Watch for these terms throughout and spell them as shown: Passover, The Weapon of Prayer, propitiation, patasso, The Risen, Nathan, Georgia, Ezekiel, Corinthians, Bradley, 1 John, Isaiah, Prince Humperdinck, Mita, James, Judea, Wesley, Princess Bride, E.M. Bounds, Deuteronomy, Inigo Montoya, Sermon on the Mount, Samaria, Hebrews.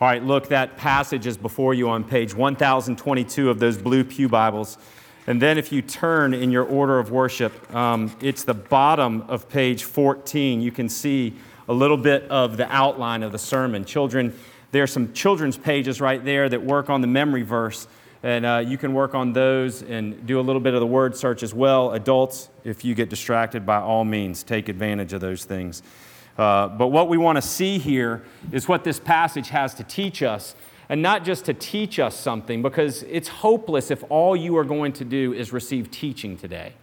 All right, look, that passage is before you on page 1022 of those blue pew Bibles. And then if you turn in your order of worship, it's the bottom of page 14. You can see a little bit of the outline of the sermon. Children, there are some children's pages right there that work on the memory verse, and you can work on those and do a little bit of the word search as well. Adults, if you get distracted, by all means, take advantage of those things. But what we want to see here is what this passage has to teach us, and not just to teach us something, because it's hopeless if all you are going to do is receive teaching today.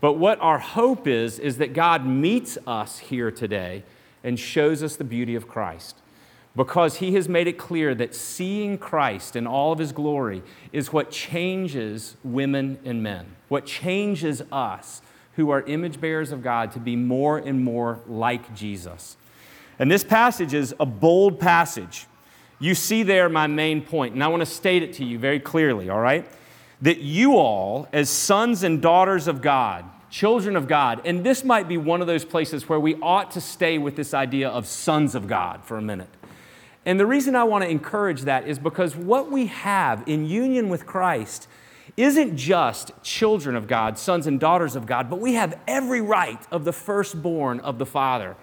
But what our hope is that God meets us here today and shows us the beauty of Christ, because He has made it clear that seeing Christ in all of His glory is what changes women and men, what changes us who are image bearers of God to be more and more like Jesus. And this passage is a bold passage. You see there my main point, and I want to state it to you very clearly, all right? That you all, as sons and daughters of God, children of God, and this might be one of those places where we ought to stay with this idea of sons of God for a minute. And the reason I want to encourage that is because what we have in union with Christ isn't just children of God, sons and daughters of God, but we have every right of the firstborn of the Father,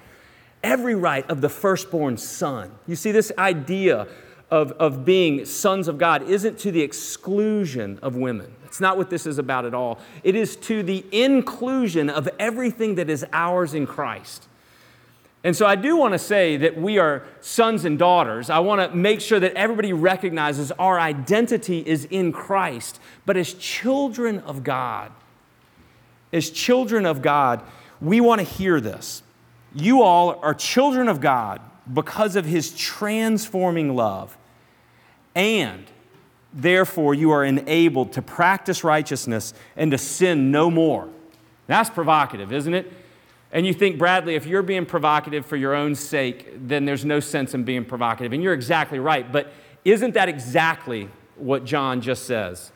every right of the firstborn son. You see, this idea of being sons of God isn't to the exclusion of women. That's not what this is about at all. It is to the inclusion of everything that is ours in Christ. And so I do want to say that we are sons and daughters. I want to make sure that everybody recognizes our identity is in Christ. But as children of God, we want to hear this. You all are children of God because of His transforming love. And therefore, you are enabled to practice righteousness and to sin no more. That's provocative, isn't it? And you think, Bradley, if you're being provocative for your own sake, then there's no sense in being provocative. And you're exactly right. But isn't that exactly what John just says?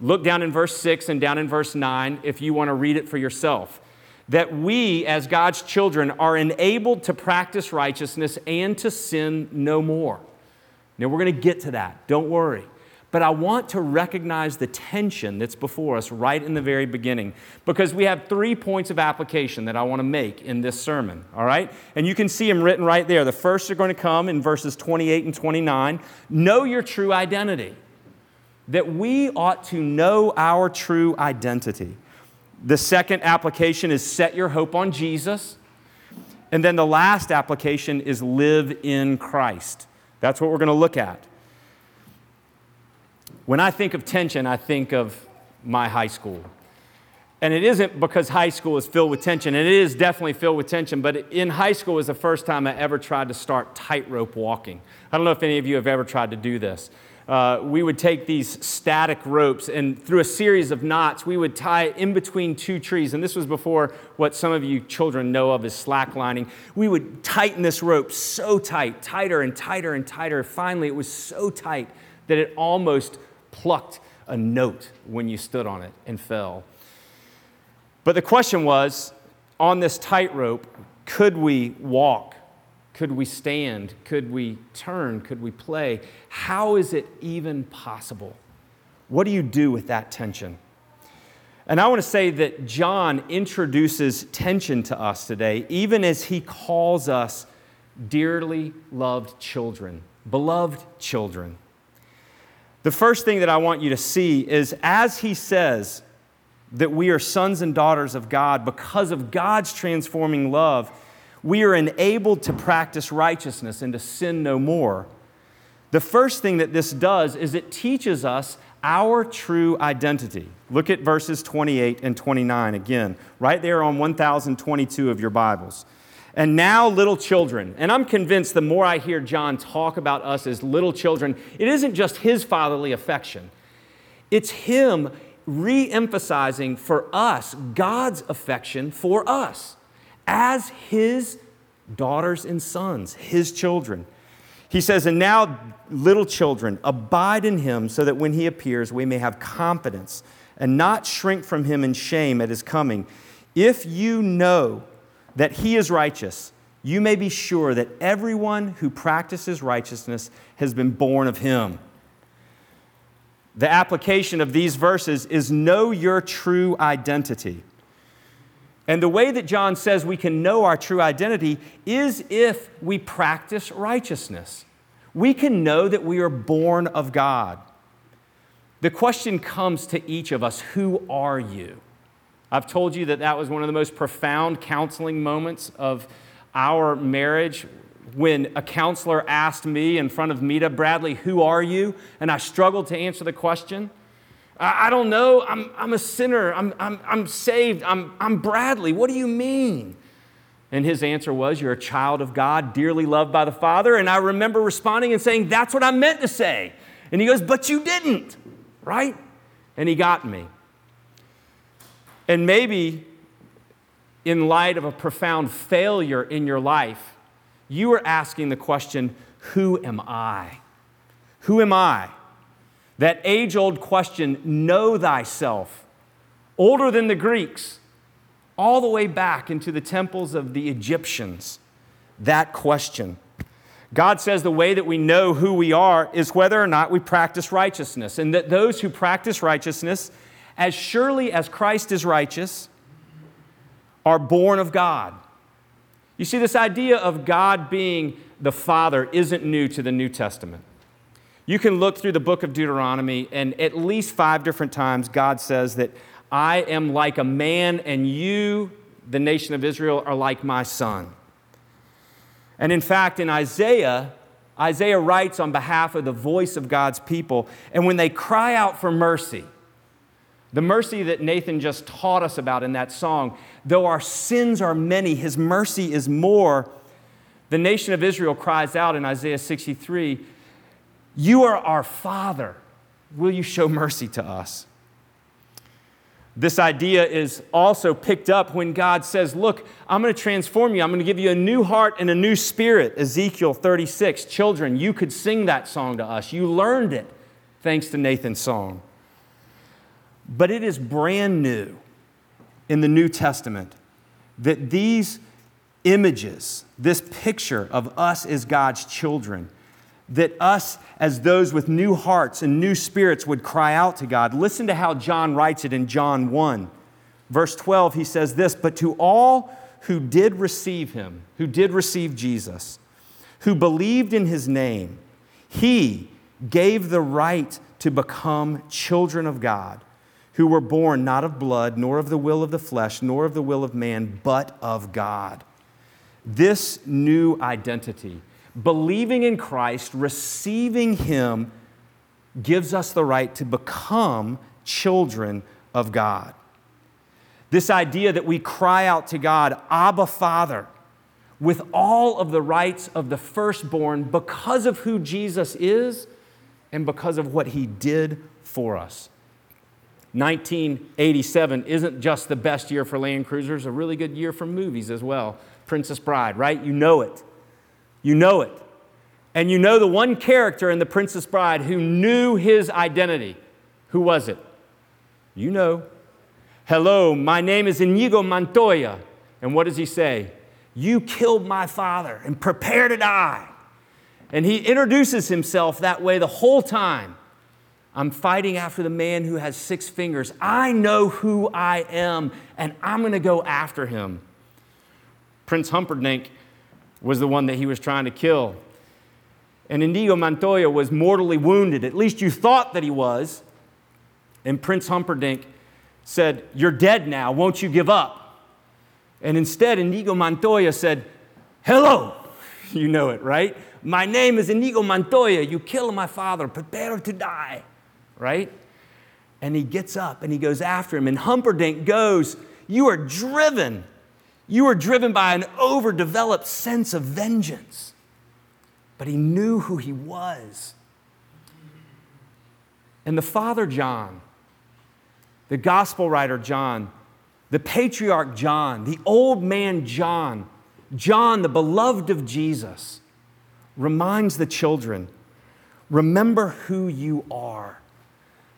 Look down in verse 6 and down in verse 9 if you want to read it for yourself. That we, as God's children, are enabled to practice righteousness and to sin no more. Now, we're going to get to that. Don't worry. But I want to recognize the tension that's before us right in the very beginning, because we have 3 points of application that I want to make in this sermon, all right? And you can see them written right there. The first are going to come in verses 28 and 29. Know your true identity, that we ought to know our true identity. The second application is set your hope on Jesus. And then the last application is live in Christ. That's what we're going to look at. When I think of tension, I think of my high school. And it isn't because high school is filled with tension, and it is definitely filled with tension, but in high school was the first time I ever tried to start tightrope walking. I don't know if any of you have ever tried to do this. We would take these static ropes, and through a series of knots, we would tie it in between two trees. And this was before what some of you children know of as slacklining. We would tighten this rope so tight, tighter and tighter and tighter. Finally, it was so tight that it almost plucked a note when you stood on it and fell. But the question was, on this tightrope, could we walk? Could we stand? Could we turn? Could we play? How is it even possible? What do you do with that tension? And I want to say that John introduces tension to us today, even as he calls us dearly loved children, beloved children. The first thing that I want you to see is, as he says that we are sons and daughters of God because of God's transforming love, we are enabled to practice righteousness and to sin no more. The first thing that this does is it teaches us our true identity. Look at verses 28 and 29 again, right there on 1022 of your Bibles. And now, little children, and I'm convinced the more I hear John talk about us as little children, it isn't just his fatherly affection. It's him re-emphasizing for us God's affection for us as his daughters and sons, his children. He says, and now, little children, abide in him so that when he appears, we may have confidence and not shrink from him in shame at his coming. If you know that he is righteous, you may be sure that everyone who practices righteousness has been born of him. The application of these verses is know your true identity. And the way that John says we can know our true identity is if we practice righteousness. We can know that we are born of God. The question comes to each of us, who are you? I've told you that that was one of the most profound counseling moments of our marriage when a counselor asked me in front of Mita, Bradley, who are you? And I struggled to answer the question. I don't know. I'm a sinner. I'm saved. I'm Bradley. What do you mean? And his answer was, you're a child of God, dearly loved by the Father. And I remember responding and saying, that's what I meant to say. And he goes, but you didn't, right? And he got me. And maybe in light of a profound failure in your life, you are asking the question, who am I? Who am I? That age-old question, know thyself, older than the Greeks, all the way back into the temples of the Egyptians, that question. God says the way that we know who we are is whether or not we practice righteousness, and that those who practice righteousness, as surely as Christ is righteous, are born of God. You see, this idea of God being the Father isn't new to the New Testament. You can look through the book of Deuteronomy, and at least 5 different times God says that I am like a man, and you, the nation of Israel, are like my son. And in fact, in Isaiah, Isaiah writes on behalf of the voice of God's people, and when they cry out for mercy, the mercy that Nathan just taught us about in that song, though our sins are many, his mercy is more, the nation of Israel cries out in Isaiah 63, you are our Father, will you show mercy to us? This idea is also picked up when God says, look, I'm going to transform you. I'm going to give you a new heart and a new spirit. Ezekiel 36, children, you could sing that song to us. You learned it thanks to Nathan's song. But it is brand new in the New Testament that these images, this picture of us as God's children, that us as those with new hearts and new spirits would cry out to God. Listen to how John writes it in John 1. Verse 12, he says this, but to all who did receive him, who did receive Jesus, who believed in his name, he gave the right to become children of God, who were born not of blood, nor of the will of the flesh, nor of the will of man, but of God. This new identity, believing in Christ, receiving him, gives us the right to become children of God. This idea that we cry out to God, Abba, Father, with all of the rights of the firstborn because of who Jesus is and because of what he did for us. 1987 isn't just the best year for Land Cruisers, a really good year for movies as well. Princess Bride, right? You know it. You know it. And you know the one character in The Princess Bride who knew his identity. Who was it? You know. Hello, my name is Inigo Montoya. And what does he say? You killed my father and prepare to die. And he introduces himself that way the whole time. I'm fighting after the man who has 6 fingers. I know who I am, and I'm going to go after him. Prince Humperdinck was the one that he was trying to kill. And Inigo Montoya was mortally wounded. At least you thought that he was. And Prince Humperdinck said, you're dead now. Won't you give up? And instead, Inigo Montoya said, hello. You know it, right? My name is Inigo Montoya. You killed my father. Prepare to die. Right? And he gets up and he goes after him. And Humperdinck goes, you are driven. You were driven by an overdeveloped sense of vengeance. But he knew who he was. And the Father John, the Gospel writer John, the patriarch John, the old man John, John, the beloved of Jesus, reminds the children, remember who you are,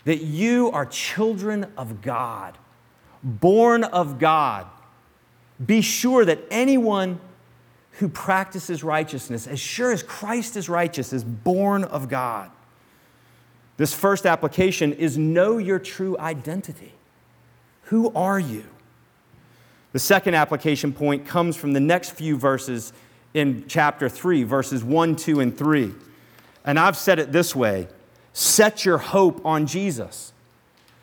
that you are children of God, born of God. Be sure that anyone who practices righteousness, as sure as Christ is righteous, is born of God. This first application is know your true identity. Who are you? The second application point comes from the next few verses in chapter 3, verses 1, 2, and 3. And I've said it this way: set your hope on Jesus.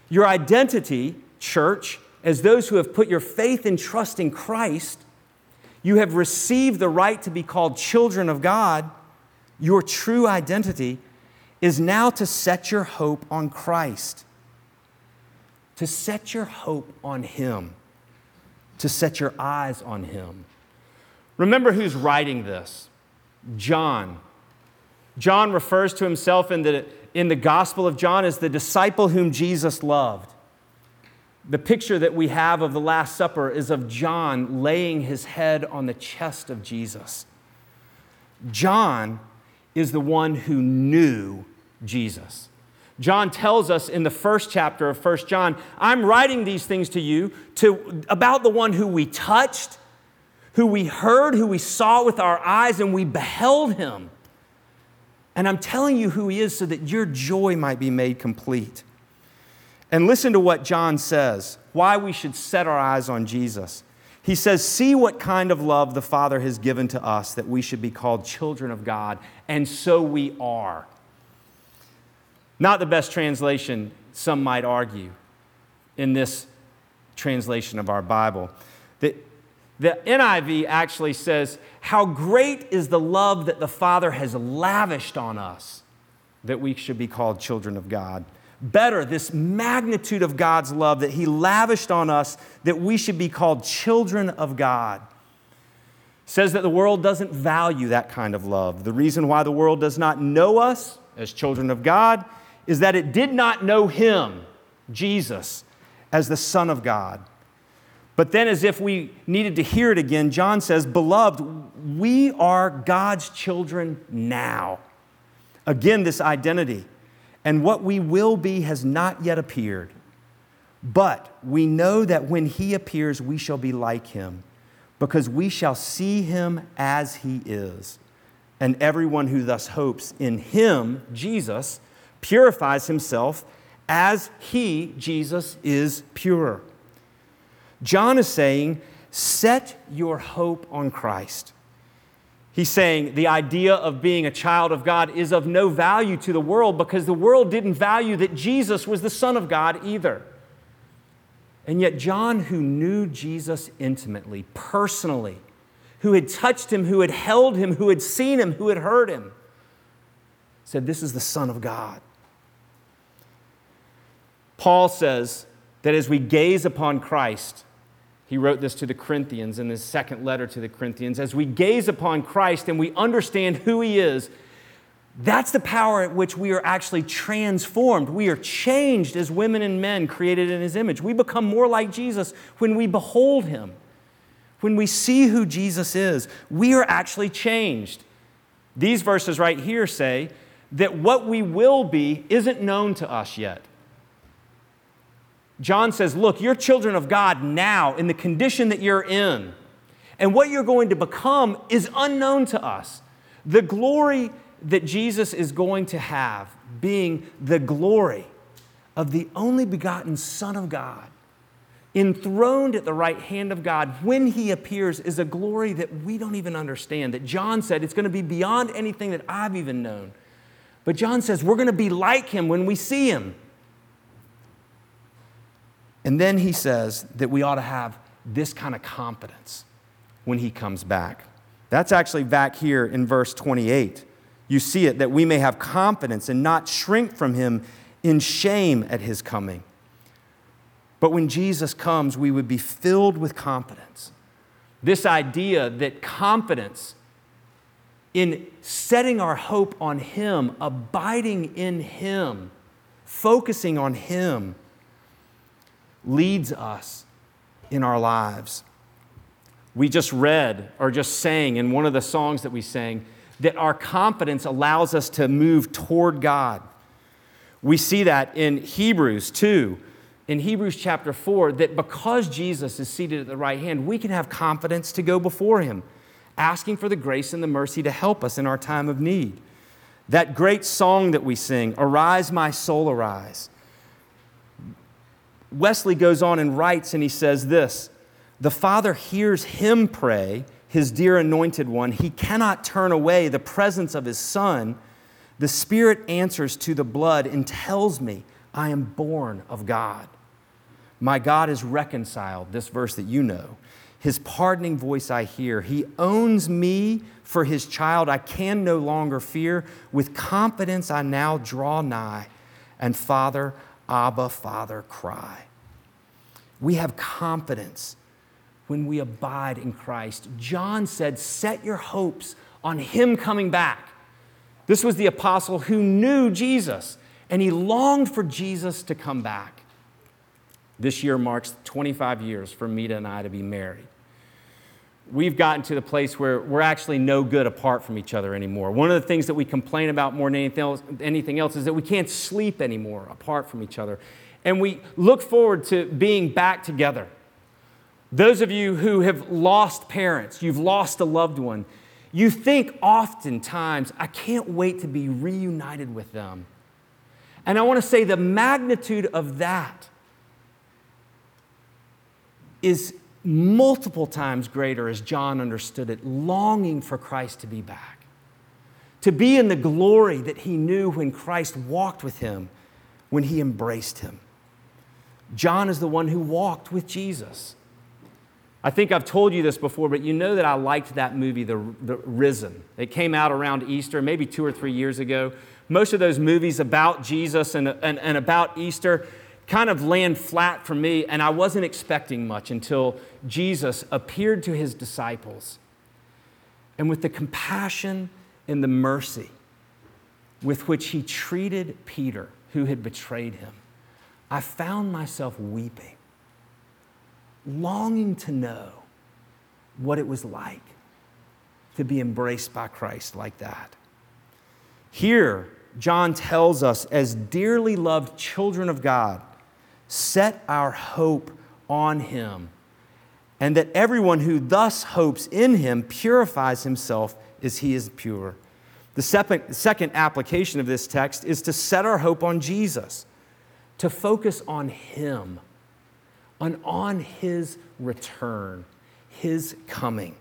Your identity, church, as those who have put your faith and trust in Christ, you have received the right to be called children of God. Your true identity is now to set your hope on Christ. To set your hope on Him. To set your eyes on Him. Remember who's writing this. John. John refers to himself in the Gospel of John as the disciple whom Jesus loved. The picture that we have of the Last Supper is of John laying his head on the chest of Jesus. John is the one who knew Jesus. John tells us in the first chapter of 1 John, I'm writing these things to you about the one who we touched, who we heard, who we saw with our eyes, and we beheld Him. And I'm telling you who He is so that your joy might be made complete. And listen to what John says, why we should set our eyes on Jesus. He says, see what kind of love the Father has given to us that we should be called children of God, and so we are. Not the best translation, some might argue, in this translation of our Bible. The NIV actually says, how great is the love that the Father has lavished on us that we should be called children of God. Better, this magnitude of God's love that He lavished on us that we should be called children of God. It says that the world doesn't value that kind of love. The reason why the world does not know us as children of God is that it did not know Him, Jesus, as the Son of God. But then, as if we needed to hear it again, John says, beloved, we are God's children now. Again, this identity. And what we will be has not yet appeared. But we know that when He appears, we shall be like Him, because we shall see Him as He is. And everyone who thus hopes in Him, Jesus, purifies himself as He, Jesus, is pure. John is saying, set your hope on Christ. He's saying the idea of being a child of God is of no value to the world because the world didn't value that Jesus was the Son of God either. And yet John, who knew Jesus intimately, personally, who had touched Him, who had held Him, who had seen Him, who had heard Him, said, this is the Son of God. Paul says that as we gaze upon Christ, he wrote this to the Corinthians in his second letter to the Corinthians. As we gaze upon Christ and we understand who He is, that's the power at which we are actually transformed. We are changed as women and men created in His image. We become more like Jesus when we behold Him. When we see who Jesus is, we are actually changed. These verses right here say that what we will be isn't known to us yet. John says, look, you're children of God now in the condition that you're in. And what you're going to become is unknown to us. The glory that Jesus is going to have being the glory of the only begotten Son of God, enthroned at the right hand of God when He appears, is a glory that we don't even understand. That John said, it's going to be beyond anything that I've even known. But John says, we're going to be like Him when we see Him. And then he says that we ought to have this kind of confidence when He comes back. That's actually back here in verse 28. You see it, that we may have confidence and not shrink from Him in shame at His coming. But when Jesus comes, we would be filled with confidence. This idea that confidence in setting our hope on Him, abiding in Him, focusing on Him, leads us in our lives. We just read or just sang in one of the songs that we sang that our confidence allows us to move toward God. We see that in Hebrews 2, in Hebrews chapter 4, that because Jesus is seated at the right hand, we can have confidence to go before Him. asking for the grace and the mercy to help us in our time of need. That great song that we sing, Arise, My Soul, Arise. Wesley goes on and writes, and he says this, the Father hears him pray, his dear anointed one. He cannot turn away the presence of his Son. The Spirit answers to the blood and tells me, I am born of God. My God is reconciled, this verse that you know. His pardoning voice I hear. He owns me for his child. I can no longer fear. With confidence I now draw nigh, and Father, Abba, Father, cry. We have confidence when we abide in Christ. John said, set your hopes on him coming back. This was the apostle who knew Jesus, and he longed for Jesus to come back. This year marks 25 years for Mita and I to be married. We've gotten to the place where we're actually no good apart from each other anymore. One of the things that we complain about more than anything else is that we can't sleep anymore apart from each other. And we look forward to being back together. Those of you who have lost parents, you've lost a loved one, you think oftentimes, I can't wait to be reunited with them. And I want to say the magnitude of that is multiple times greater, as John understood it, longing for Christ to be back, to be in the glory that he knew when Christ walked with him, when he embraced him. John is the one who walked with Jesus. I think I've told you this before, but you know that I liked that movie, The Risen. It came out around Easter, maybe 2 or 3 years ago. Most of those movies about Jesus and about Easter kind of land flat for me, and I wasn't expecting much until Jesus appeared to his disciples. And with the compassion and the mercy with which he treated Peter, who had betrayed him, I found myself weeping, longing to know what it was like to be embraced by Christ like that. Here, John tells us, as dearly loved children of God, set our hope on him, and that everyone who thus hopes in him purifies himself as he is pure. The second application of this text is to set our hope on Jesus, to focus on him, and on his return, his coming.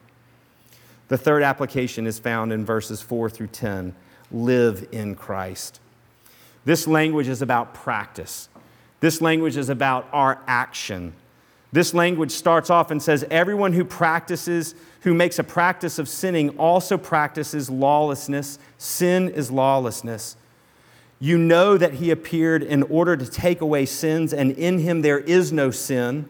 The third application is found in verses 4 through 10, live in Christ. This language is about practice. This language is about our action. This language starts off and says, everyone who makes a practice of sinning also practices lawlessness. Sin is lawlessness. You know that he appeared in order to take away sins, and in him there is no sin.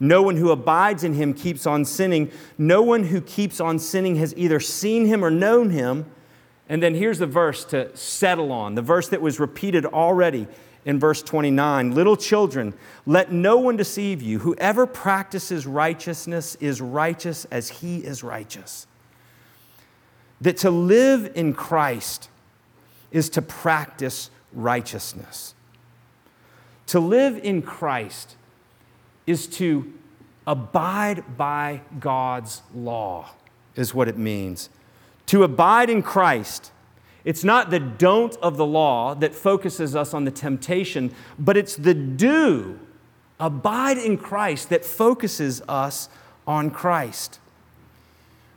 No one who abides in him keeps on sinning. No one who keeps on sinning has either seen him or known him. And then here's the verse to settle on, the verse that was repeated already. In verse 29, little children, let no one deceive you. Whoever practices righteousness is righteous as he is righteous. That to live in Christ is to practice righteousness. To live in Christ is to abide by God's law, is what it means. To abide in Christ, it's not the don't of the law that focuses us on the temptation, but it's the do, abide in Christ, that focuses us on Christ.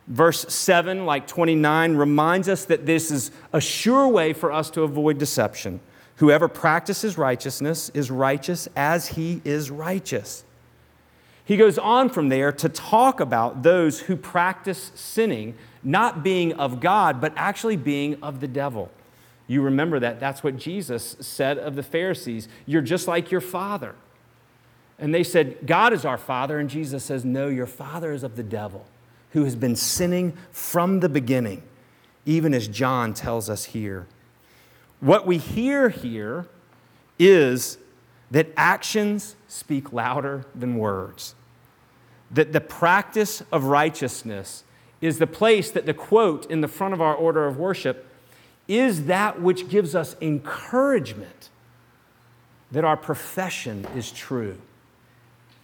Verse 7, like 29, reminds us that this is a sure way for us to avoid deception. Whoever practices righteousness is righteous as he is righteous. He goes on from there to talk about those who practice sinning, not being of God, but actually being of the devil. You remember that. That's what Jesus said of the Pharisees. You're just like your father. And they said, God is our father. And Jesus says, no, your father is of the devil, who has been sinning from the beginning, even as John tells us here. What we hear here is that actions speak louder than words, that the practice of righteousness is the place that the quote in the front of our order of worship is that which gives us encouragement that our profession is true,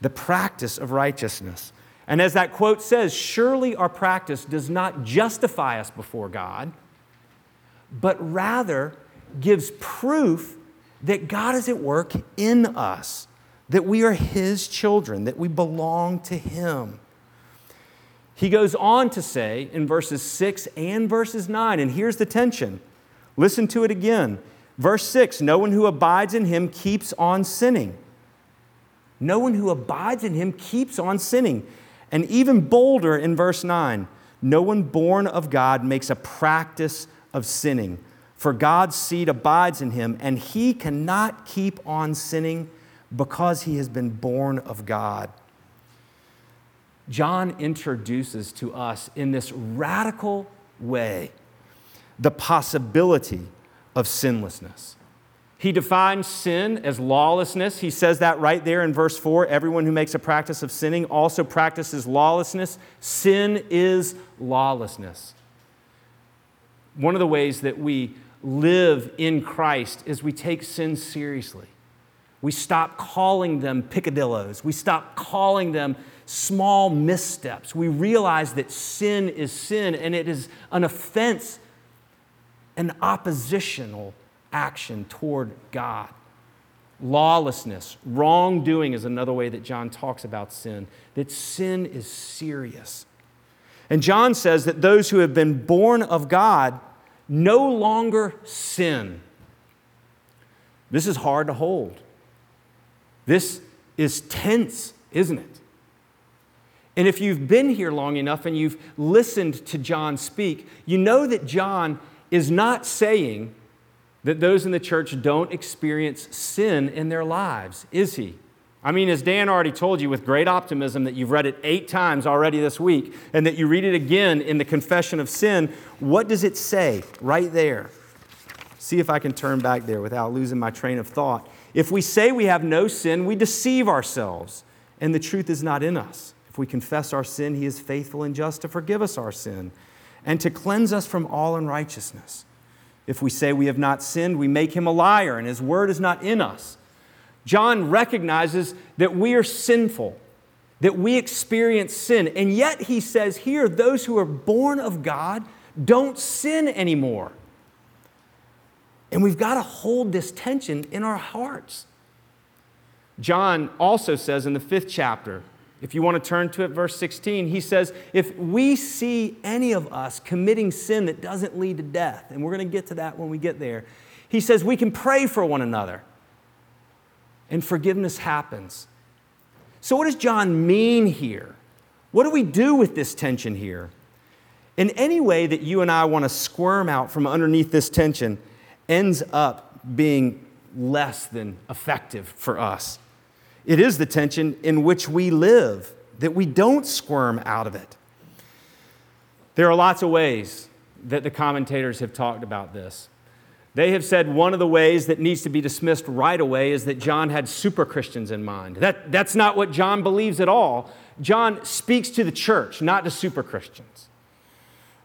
the practice of righteousness. And as that quote says, surely our practice does not justify us before God, but rather gives proof that God is at work in us, that we are His children, that we belong to Him. He goes on to say in verses 6 and verses 9, and here's the tension. Listen to it again. Verse 6, no one who abides in Him keeps on sinning. No one who abides in Him keeps on sinning. And even bolder in verse 9, no one born of God makes a practice of sinning, for God's seed abides in him, and he cannot keep on sinning because he has been born of God. John introduces to us in this radical way the possibility of sinlessness. He defines sin as lawlessness. He says that right there in verse 4. Everyone who makes a practice of sinning also practices lawlessness. Sin is lawlessness. One of the ways that we live in Christ is we take sin seriously. We stop calling them picadillos. We stop calling them small missteps. We realize that sin is sin, and it is an offense, an oppositional action toward God. Lawlessness, wrongdoing is another way that John talks about sin, that sin is serious. And John says that those who have been born of God no longer sin. This is hard to hold. This is tense, isn't it? And if you've been here long enough and you've listened to John speak, you know that John is not saying that those in the church don't experience sin in their lives, is he? I mean, as Dan already told you with great optimism that you've read it 8 times already this week and that you read it again in the confession of sin, what does it say right there? See if I can turn back there without losing my train of thought. If we say we have no sin, we deceive ourselves, and the truth is not in us. If we confess our sin, He is faithful and just to forgive us our sin and to cleanse us from all unrighteousness. If we say we have not sinned, we make Him a liar, and His word is not in us. John recognizes that we are sinful, that we experience sin. And yet he says here, those who are born of God don't sin anymore. And we've got to hold this tension in our hearts. John also says in the 5th chapter, if you want to turn to it, verse 16, he says, if we see any of us committing sin that doesn't lead to death, and we're going to get to that when we get there, he says we can pray for one another. And forgiveness happens. So what does John mean here? What do we do with this tension here? In any way that you and I want to squirm out from underneath this tension ends up being less than effective for us. It is the tension in which we live, that we don't squirm out of it. There are lots of ways that the commentators have talked about this. They have said one of the ways that needs to be dismissed right away is that John had super Christians in mind. That's not what John believes at all. John speaks to the church, not to super Christians.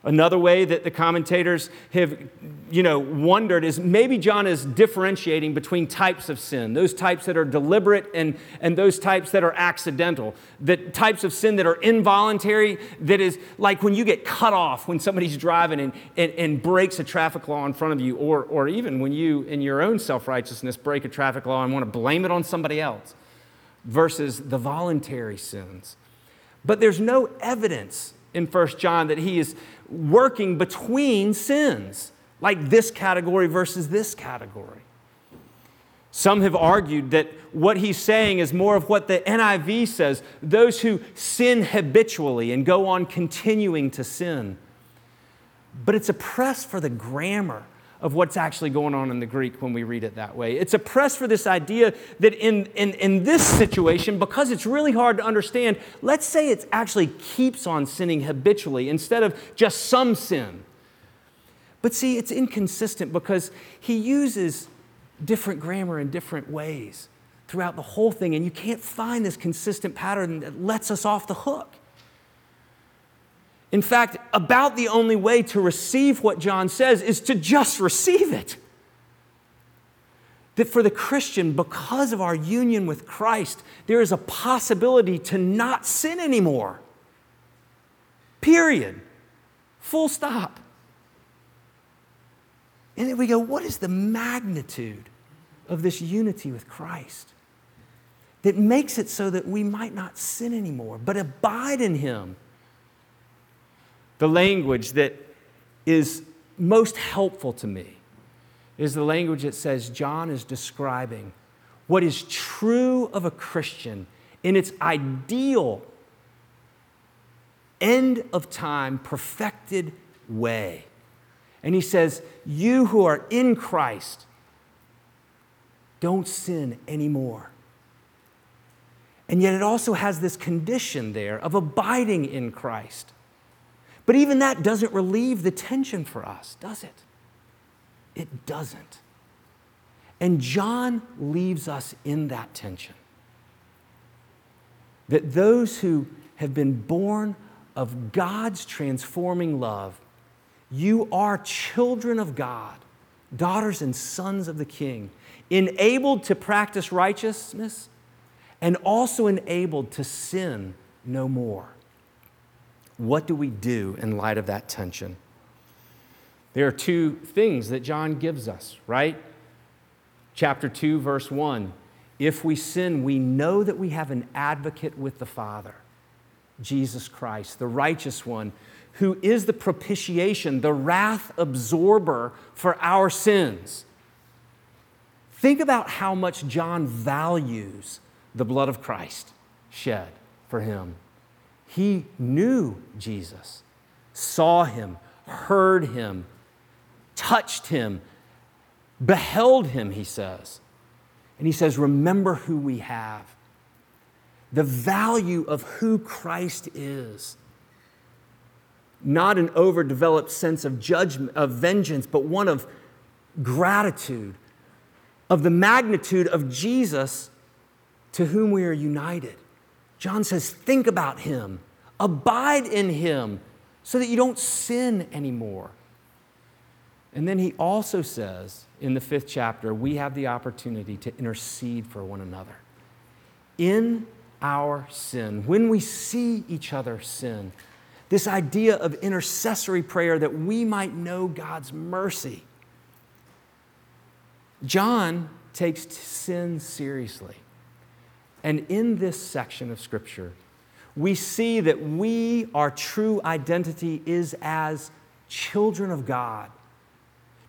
Another way that the commentators have, wondered is maybe John is differentiating between types of sin, those types that are deliberate and those types that are accidental, the types of sin that are involuntary, that is like when you get cut off when somebody's driving and breaks a traffic law in front of you, or even when you, in your own self-righteousness, break a traffic law and want to blame it on somebody else, versus the voluntary sins. But there's no evidence in 1 John that he is working between sins, like this category versus this category. Some have argued that what he's saying is more of what the NIV says, those who sin habitually and go on continuing to sin. But it's a press for the grammar of what's actually going on in the Greek when we read it that way. It's a press for this idea that in this situation, because it's really hard to understand, let's say it actually keeps on sinning habitually instead of just some sin. But see, it's inconsistent because he uses different grammar in different ways throughout the whole thing, and you can't find this consistent pattern that lets us off the hook. In fact, about the only way to receive what John says is to just receive it. That for the Christian, because of our union with Christ, there is a possibility to not sin anymore. Period. Full stop. And then we go, what is the magnitude of this unity with Christ that makes it so that we might not sin anymore, but abide in Him? The language that is most helpful to me is the language that says John is describing what is true of a Christian in its ideal end of time, perfected way. And he says, you who are in Christ, don't sin anymore. And yet it also has this condition there of abiding in Christ. But even that doesn't relieve the tension for us, does it? It doesn't. And John leaves us in that tension. That those who have been born of God's transforming love, you are children of God, daughters and sons of the King, enabled to practice righteousness and also enabled to sin no more. What do we do in light of that tension? There are two things that John gives us, right? Chapter 2, verse 1. If we sin, we know that we have an advocate with the Father, Jesus Christ, the righteous one, who is the propitiation, the wrath absorber for our sins. Think about how much John values the blood of Christ shed for him. He knew Jesus, saw Him, heard Him, touched Him, beheld Him, he says. And he says, remember who we have. The value of who Christ is. Not an overdeveloped sense of judgment, of vengeance, but one of gratitude, of the magnitude of Jesus to whom we are united. John says, think about Him, abide in Him so that you don't sin anymore. And then he also says in the 5th chapter, we have the opportunity to intercede for one another. In our sin, when we see each other sin, this idea of intercessory prayer that we might know God's mercy. John takes sin seriously. And in this section of Scripture, we see that our true identity is as children of God,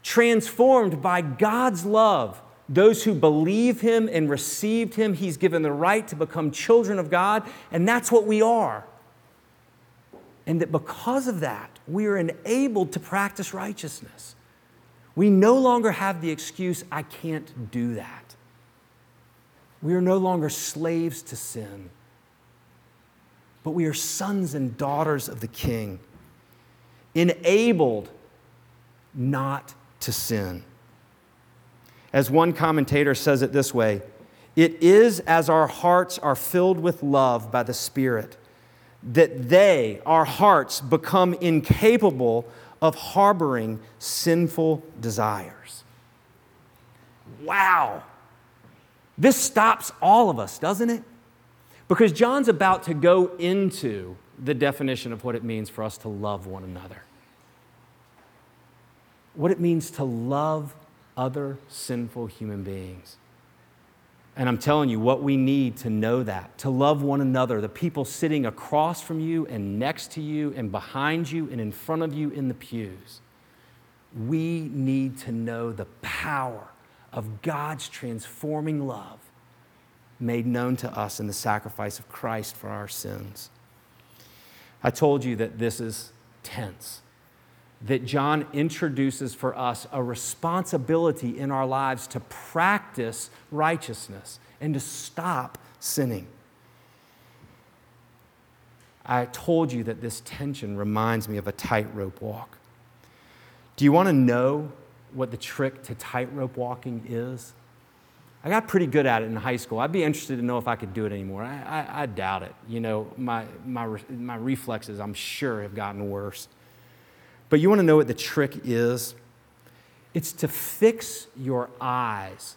transformed by God's love. Those who believe Him and received Him, He's given the right to become children of God, and that's what we are. And that because of that, we are enabled to practice righteousness. We no longer have the excuse, I can't do that. We are no longer slaves to sin, but we are sons and daughters of the King, enabled not to sin. As one commentator says it this way, it is as our hearts are filled with love by the Spirit that our hearts, become incapable of harboring sinful desires. Wow! This stops all of us, doesn't it? Because John's about to go into the definition of what it means for us to love one another. What it means to love other sinful human beings. And I'm telling you, what we need to know that, to love one another, the people sitting across from you and next to you and behind you and in front of you in the pews. We need to know the power of God's transforming love made known to us in the sacrifice of Christ for our sins. I told you that this is tense, that John introduces for us a responsibility in our lives to practice righteousness and to stop sinning. I told you that this tension reminds me of a tightrope walk. Do you want to know what the trick to tightrope walking is? I got pretty good at it in high school. I'd be interested to know if I could do it anymore. I doubt it. You know, my reflexes, I'm sure, have gotten worse. But you want to know what the trick is? It's to fix your eyes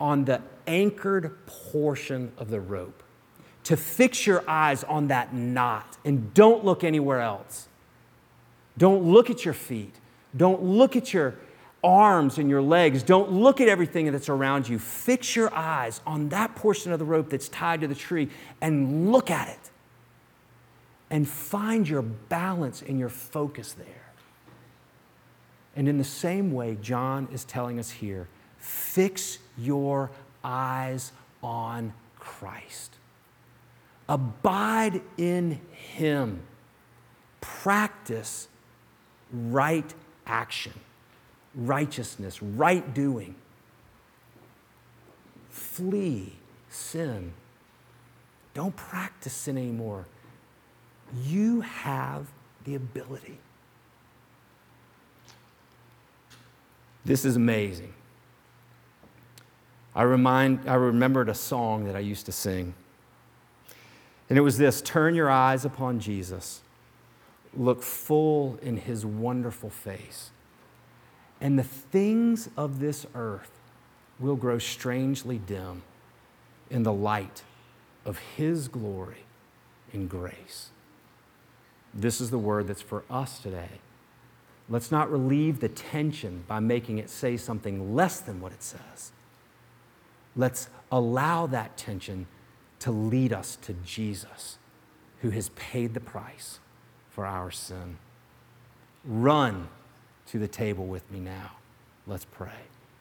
on the anchored portion of the rope, to fix your eyes on that knot and don't look anywhere else. Don't look at your feet. Don't look at your arms and your legs. Don't look at everything that's around you. Fix your eyes on that portion of the rope that's tied to the tree and look at it. And find your balance and your focus there. And in the same way, John is telling us here, fix your eyes on Christ. Abide in Him. Practice right action, righteousness, right doing. Flee sin. Don't practice sin anymore. You have the ability. This is amazing. I remembered a song that I used to sing. And it was this: turn your eyes upon Jesus. Look full in His wonderful face. And the things of this earth will grow strangely dim in the light of His glory and grace. This is the word that's for us today. Let's not relieve the tension by making it say something less than what it says. Let's allow that tension to lead us to Jesus, who has paid the price for our sin. Run to the table with me now. Let's pray.